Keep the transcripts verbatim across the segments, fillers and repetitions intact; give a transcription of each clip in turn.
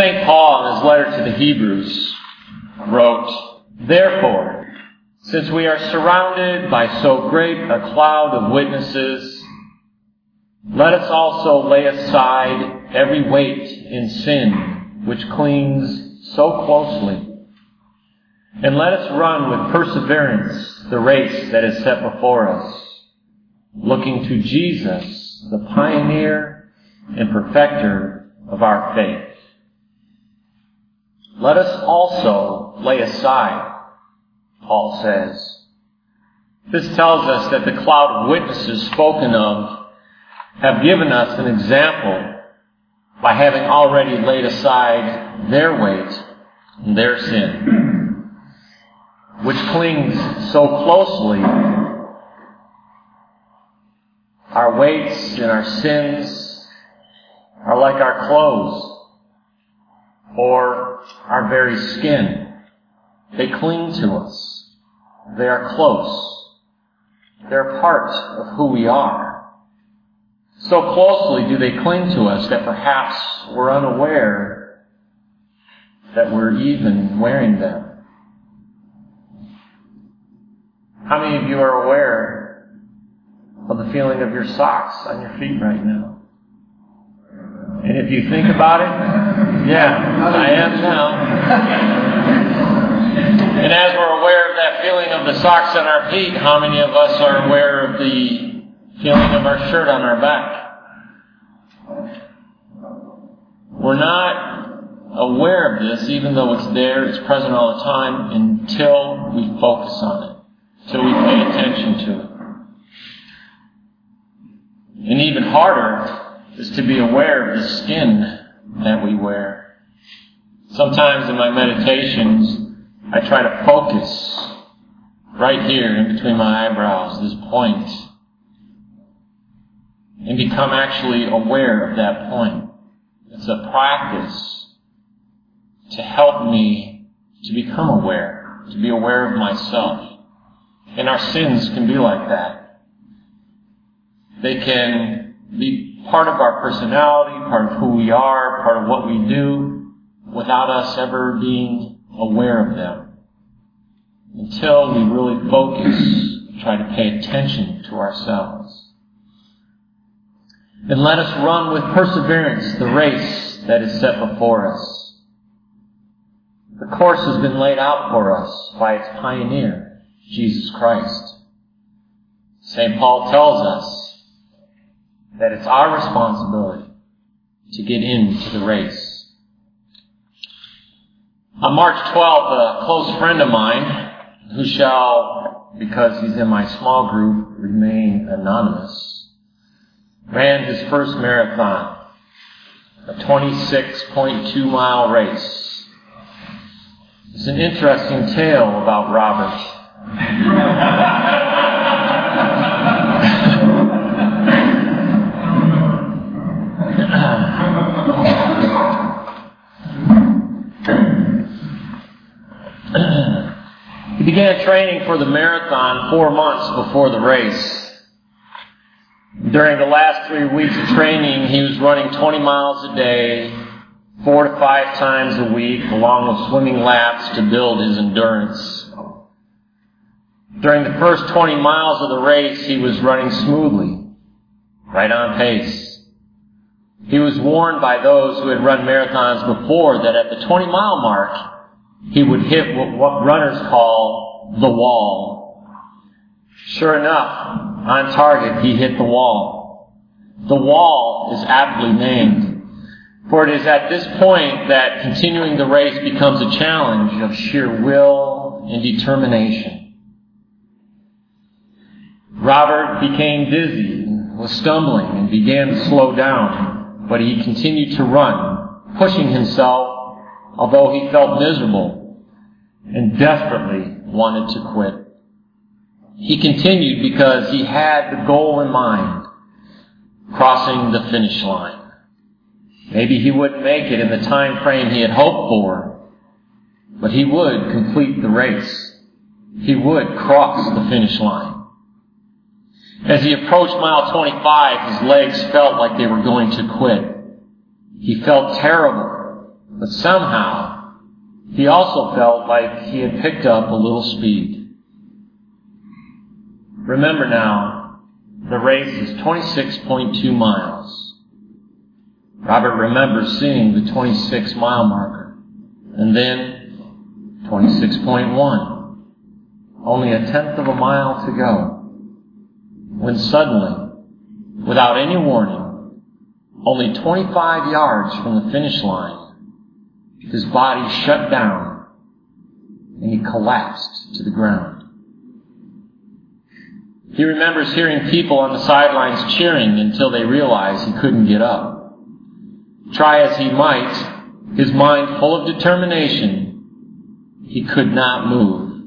Saint Paul, in his letter to the Hebrews, wrote, "Therefore, since we are surrounded by so great a cloud of witnesses, let us also lay aside every weight and sin which clings so closely, and let us run with perseverance the race that is set before us, looking to Jesus, the pioneer and perfecter of our faith. Let us also lay aside," Paul says. This tells us that the cloud of witnesses spoken of have given us an example by having already laid aside their weight and their sin, which clings so closely. Our weights and our sins are like our clothes or our very skin. They cling to us. They are close. They're part of who we are. So closely do they cling to us that perhaps we're unaware that we're even wearing them. How many of you are aware of the feeling of your socks on your feet right now? And if you think about it, yeah, I am now. And as we're aware of that feeling of the socks on our feet, how many of us are aware of the feeling of our shirt on our back? We're not aware of this, even though it's there, it's present all the time, until we focus on it. So we pay attention to it. And even harder is to be aware of the skin that we wear. Sometimes in my meditations, I try to focus right here in between my eyebrows, this point, and become actually aware of that point. It's a practice to help me to become aware, to be aware of myself. And our sins can be like that. They can be part of our personality, part of who we are, part of what we do, without us ever being aware of them. Until we really focus, try to pay attention to ourselves. And let us run with perseverance the race that is set before us. The course has been laid out for us by its pioneer, Jesus Christ. Saint Paul tells us that it's our responsibility to get into the race. On March twelfth, a close friend of mine, who shall, because he's in my small group, remain anonymous, ran his first marathon, a twenty-six point two mile race. It's an interesting tale about Robert. He began training for the marathon four months before the race. During the last three weeks of training, he was running twenty miles a day, four to five times a week, along with swimming laps to build his endurance. During the first twenty miles of the race, he was running smoothly, right on pace. He was warned by those who had run marathons before that at the twenty mile mark, he would hit what runners call the wall. Sure enough, on target, he hit the wall. The wall is aptly named, for it is at this point that continuing the race becomes a challenge of sheer will and determination. Robert became dizzy and was stumbling and began to slow down, but he continued to run, pushing himself, although he felt miserable and desperately wanted to quit. He continued because he had the goal in mind, crossing the finish line. Maybe he wouldn't make it in the time frame he had hoped for, but he would complete the race. He would cross the finish line. As he approached mile twenty-five, his legs felt like they were going to quit. He felt terrible, But somehow, he also felt like he had picked up a little speed. Remember now, the race is twenty-six point two miles. Robert remembers seeing the twenty-six mile marker, and then twenty-six point one. Only a tenth of a mile to go, when suddenly, without any warning, only twenty-five yards from the finish line, his body shut down and he collapsed to the ground. He remembers hearing people on the sidelines cheering until they realized he couldn't get up. Try as he might, his mind full of determination, he could not move.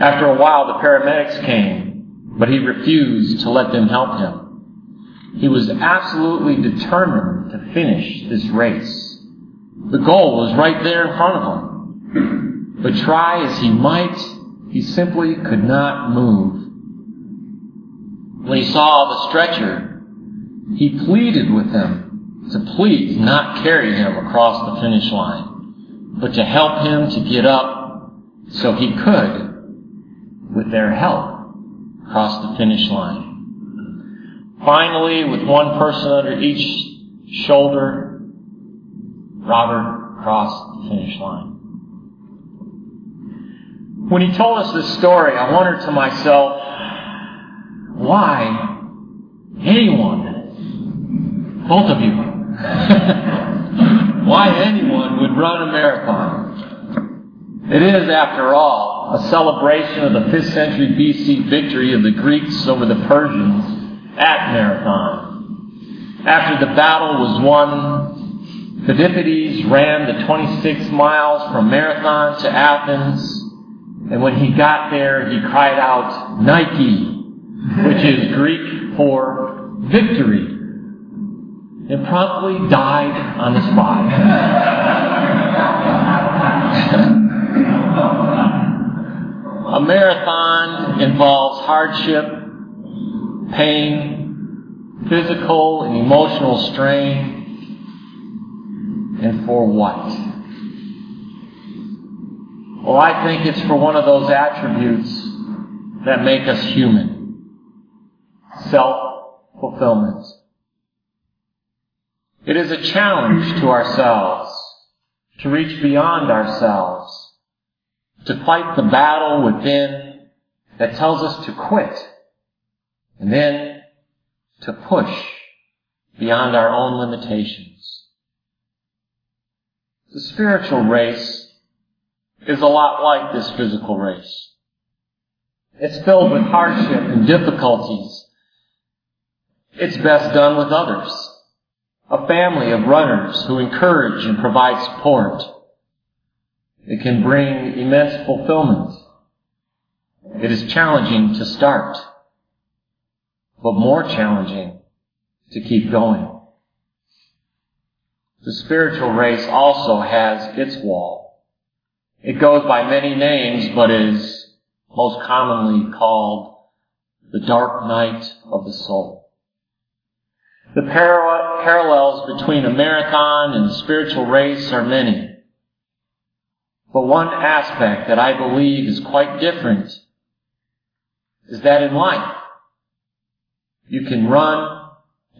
After a while, the paramedics came, but he refused to let them help him. He was absolutely determined to finish this race. The goal was right there in front of him. But try as he might, he simply could not move. When he saw the stretcher, he pleaded with them to please not carry him across the finish line, but to help him to get up so he could, with their help, cross the finish line. Finally, with one person under each shoulder, Robert crossed the finish line. When he told us this story, I wondered to myself, why anyone, both of you, why anyone would run a marathon? It is, after all, a celebration of the fifth century B C victory of the Greeks over the Persians at Marathon. After the battle was won, Pheidippides ran the twenty-six miles from Marathon to Athens, and when he got there, he cried out, Nike, which is Greek for victory, and promptly died on the spot. A marathon involves hardship, pain, physical and emotional strain, and for what? Well, I think it's for one of those attributes that make us human: self-fulfillment. It is a challenge to ourselves, to reach beyond ourselves, to fight the battle within that tells us to quit, and then to push beyond our own limitations. The spiritual race is a lot like this physical race. It's filled with hardship and difficulties. It's best done with others. A family of runners who encourage and provide support. It can bring immense fulfillment. It is challenging to start, but more challenging to keep going. The spiritual race also has its wall. It goes by many names, but is most commonly called the dark night of the soul. The par- parallels between a marathon and the spiritual race are many. But one aspect that I believe is quite different is that in life, you can run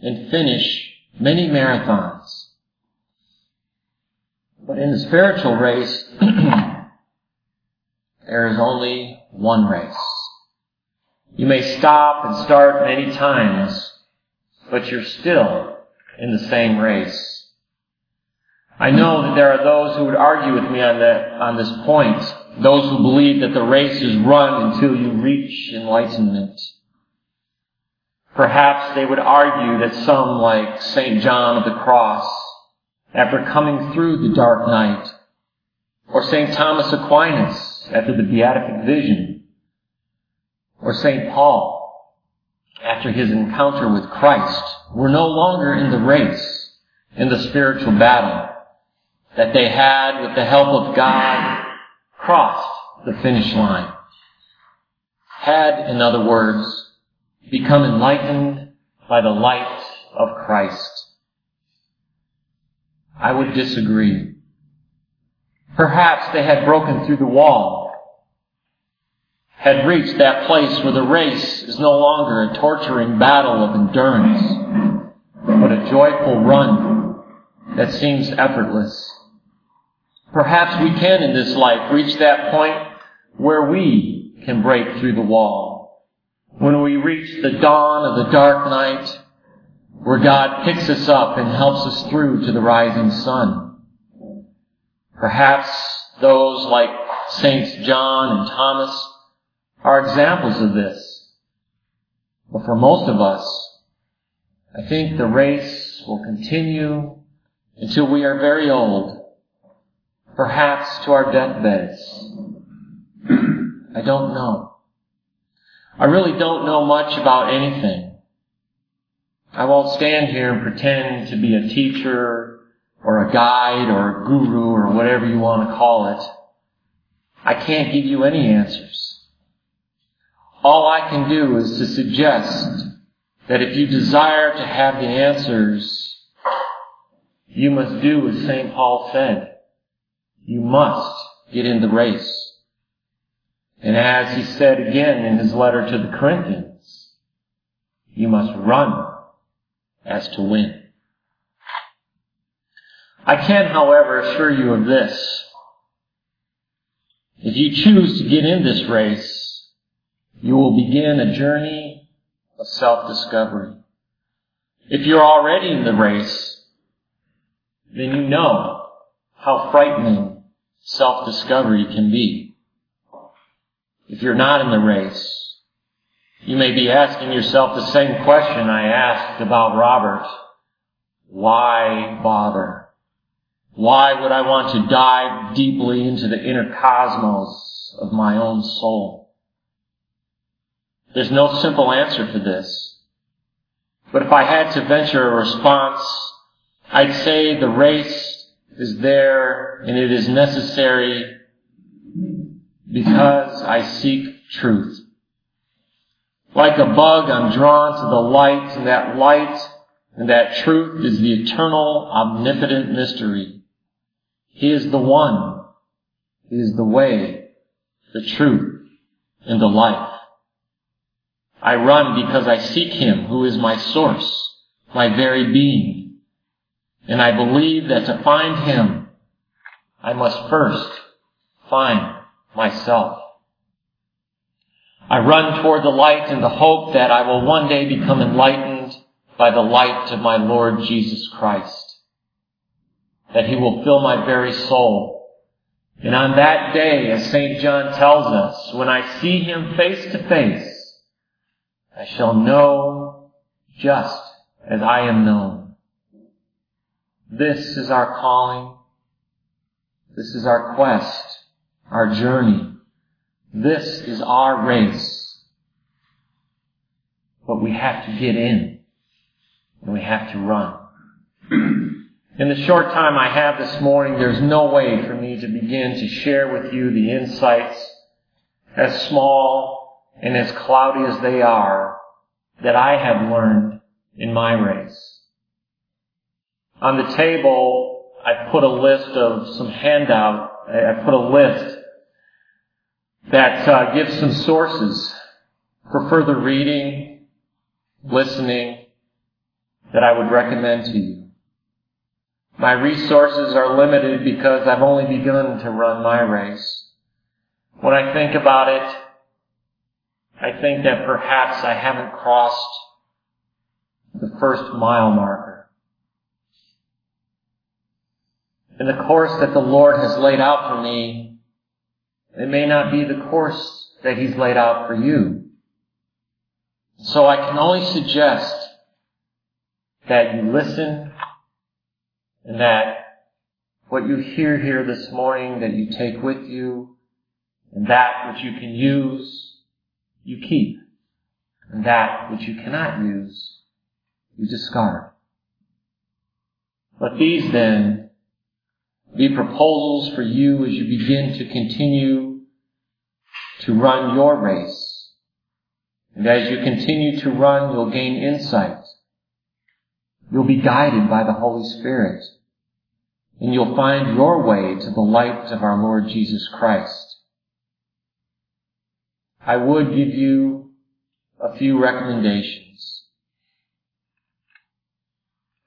and finish many marathons. But in the spiritual race, there is only one race. You may stop and start many times, but you're still in the same race. I know that there are those who would argue with me on that, on this point, those who believe that the race is run until you reach enlightenment. Perhaps they would argue that some, like Saint John of the Cross, after coming through the dark night, or Saint Thomas Aquinas after the Beatific Vision, or Saint Paul, after his encounter with Christ, were no longer in the race, in the spiritual battle that they had, with the help of God, crossed the finish line. Had, in other words, become enlightened by the light of Christ. I would disagree. Perhaps they had broken through the wall, had reached that place where the race is no longer a torturing battle of endurance, but a joyful run that seems effortless. Perhaps we can, in this life, reach that point where we can break through the wall, when we reach the dawn of the dark night, where God picks us up and helps us through to the rising sun. Perhaps those like Saints John and Thomas are examples of this. But for most of us, I think the race will continue until we are very old, perhaps to our deathbeds. I don't know. I really don't know much about anything. I won't stand here and pretend to be a teacher or a guide or a guru or whatever you want to call it. I can't give you any answers. All I can do is to suggest that if you desire to have the answers, you must do as Saint Paul said. You must get in the race. And as he said again in his letter to the Corinthians, you must run as to win. I can, however, assure you of this. If you choose to get in this race, you will begin a journey of self-discovery. If you're already in the race, then you know how frightening self-discovery can be. If you're not in the race, you may be asking yourself the same question I asked about Robert. Why bother? Why would I want to dive deeply into the inner cosmos of my own soul? There's no simple answer for this. But if I had to venture a response, I'd say the race is there and it is necessary because I seek truth. Like a bug, I'm drawn to the light, and that light and that truth is the eternal, omnipotent mystery. He is the one. He is the way, the truth, and the life. I run because I seek Him, who is my source, my very being. And I believe that to find Him, I must first find myself. I run toward the light in the hope that I will one day become enlightened by the light of my Lord Jesus Christ, that He will fill my very soul. And on that day, as Saint John tells us, when I see Him face to face, I shall know just as I am known. This is our calling. This is our quest. Our journey. This is our race. But we have to get in. And we have to run. In the short time I have this morning, there's no way for me to begin to share with you the insights, as small and as cloudy as they are, that I have learned in my race. On the table, I put a list of some handouts. I put a list that uh, gives some sources for further reading, listening, that I would recommend to you. My resources are limited because I've only begun to run my race. When I think about it, I think that perhaps I haven't crossed the first mile marker. And the course that the Lord has laid out for me, it may not be the course that He's laid out for you. So I can only suggest that you listen and that what you hear here this morning, that you take with you, and that which you can use, you keep. And that which you cannot use, you discard. Let these then be proposals for you as you begin to continue to run your race. And as you continue to run, you'll gain insight. You'll be guided by the Holy Spirit. and you'll find your way to the light of our Lord Jesus Christ. I would give you a few recommendations.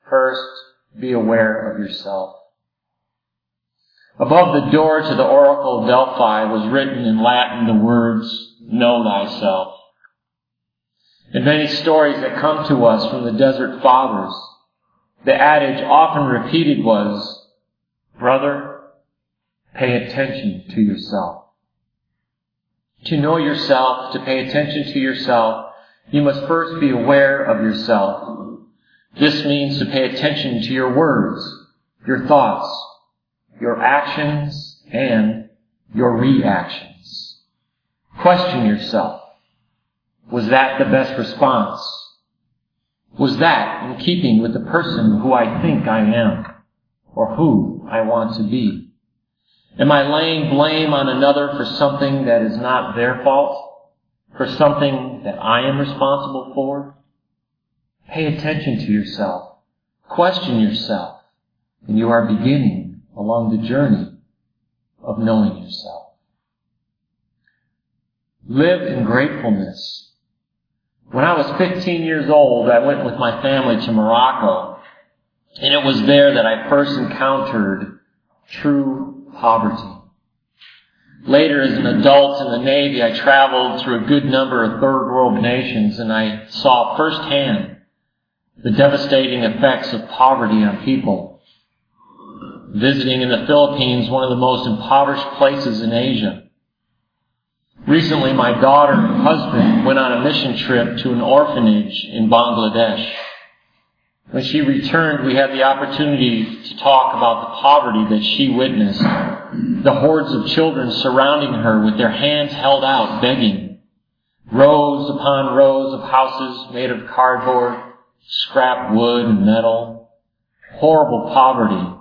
First, be aware of yourself. Above the door to the Oracle of Delphi was written in Latin the words, "Know thyself." In many stories that come to us from the Desert Fathers, the adage often repeated was, "Brother, pay attention to yourself." To know yourself, to pay attention to yourself, you must first be aware of yourself. This means to pay attention to your words, your thoughts, your actions, and your reactions. Question yourself. Was that the best response? Was that in keeping with the person who I think I am or who I want to be? Am I laying blame on another for something that is not their fault? For something that I am responsible for? Pay attention to yourself. Question yourself. And you are beginning along the journey of knowing yourself. Live in gratefulness. When I was fifteen years old, I went with my family to Morocco, and it was there that I first encountered true poverty. Later, as an adult in the Navy, I traveled through a good number of third world nations, and I saw firsthand the devastating effects of poverty on people. Visiting in the Philippines, one of the most impoverished places in Asia, recently, my daughter and husband went on a mission trip to an orphanage in Bangladesh. When she returned, we had the opportunity to talk about the poverty that she witnessed, the hordes of children surrounding her with their hands held out, begging, rows upon rows of houses made of cardboard, scrap wood, and metal, horrible poverty.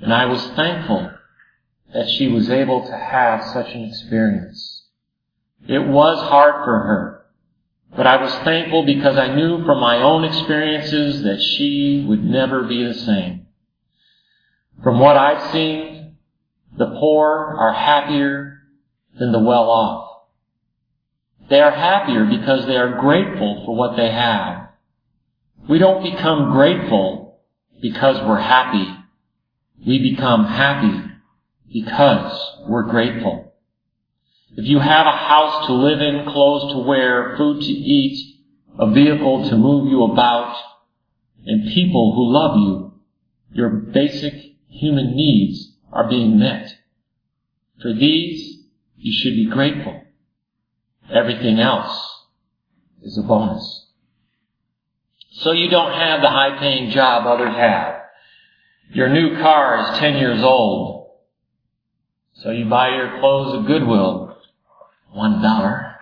And I was thankful that she was able to have such an experience. It was hard for her, but I was thankful because I knew from my own experiences that she would never be the same. From what I've seen, the poor are happier than the well-off. They are happier because they are grateful for what they have. We don't become grateful because we're happy. We become happy because we're grateful. If you have a house to live in, clothes to wear, food to eat, a vehicle to move you about, and people who love you, your basic human needs are being met. For these, you should be grateful. Everything else is a bonus. So you don't have the high-paying job others have. Your new car is ten years old. So you buy your clothes at Goodwill, one dollar.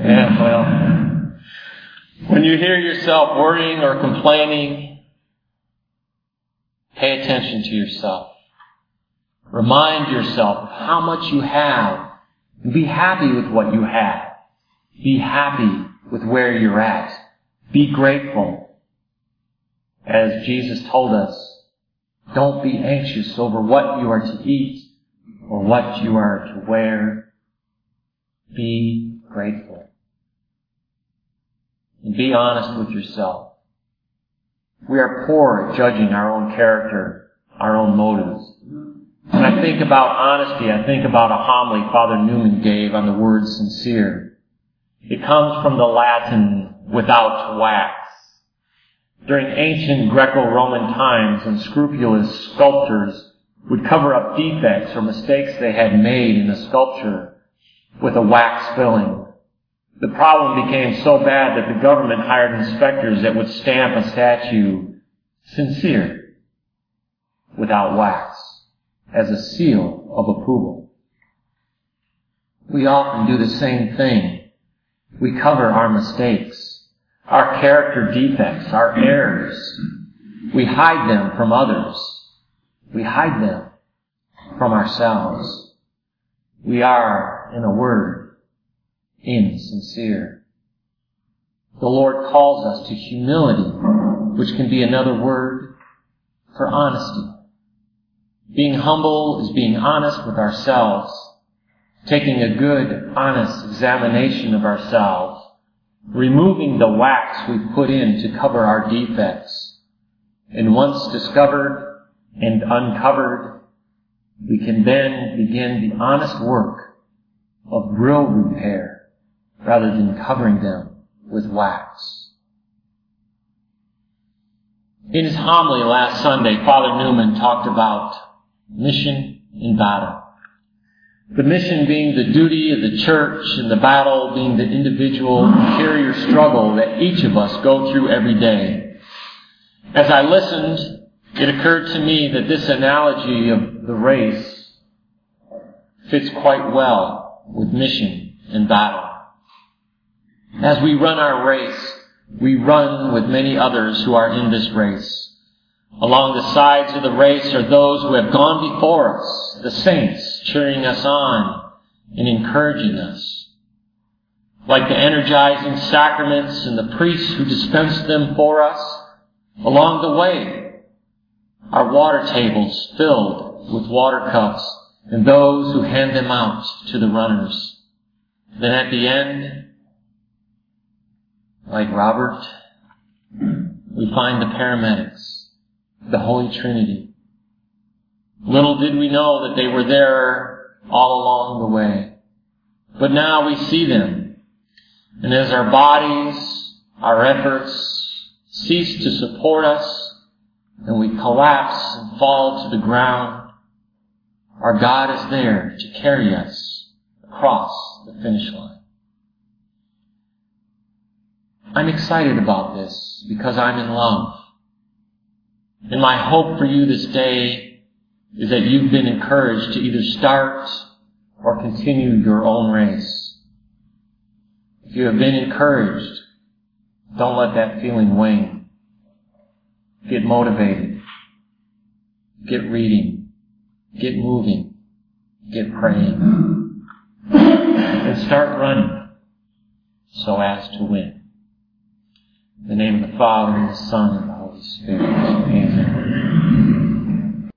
Yeah, well, when you hear yourself worrying or complaining, pay attention to yourself. Remind yourself of how much you have. Be happy with what you have. Be happy with where you're at. Be grateful. As Jesus told us, don't be anxious over what you are to eat or what you are to wear. Be grateful. And be honest with yourself. We are poor at judging our own character, our own motives. When I think about honesty, I think about a homily Father Newman gave on the word sincere. It comes from the Latin without wax. During ancient Greco-Roman times, unscrupulous sculptors would cover up defects or mistakes they had made in a sculpture with a wax filling. The problem became so bad that the government hired inspectors that would stamp a statue sincere, without wax, as a seal of approval. We often do the same thing. We cover our mistakes, our character defects, our errors. We hide them from others. We hide them from ourselves. We are, in a word, insincere. The Lord calls us to humility, which can be another word for honesty. Being humble is being honest with ourselves, taking a good, honest examination of ourselves, removing the wax we've put in to cover our defects. And once discovered and uncovered, we can then begin the honest work of real repair rather than covering them with wax. In his homily last Sunday, Father Newman talked about mission and battle. The mission being the duty of the church and the battle being the individual interior struggle that each of us go through every day. As I listened, it occurred to me that this analogy of the race fits quite well with mission and battle. As we run our race, we run with many others who are in this race. Along the sides of the race are those who have gone before us, the saints cheering us on and encouraging us. Like the energizing sacraments and the priests who dispense them for us, along the way are water tables filled with water cups and those who hand them out to the runners. Then at the end, like Robert, we find the paramedics, the Holy Trinity. Little did we know that they were there all along the way. But now we see them. And as our bodies, our efforts cease to support us, and we collapse and fall to the ground, our God is there to carry us across the finish line. I'm excited about this because I'm in love. And my hope for you this day is that you've been encouraged to either start or continue your own race. If you have been encouraged, don't let that feeling wane. Get motivated. Get reading. Get moving. Get praying. And start running so as to win. In the name of the Father, and the Son, and the Holy Spirit. Amen.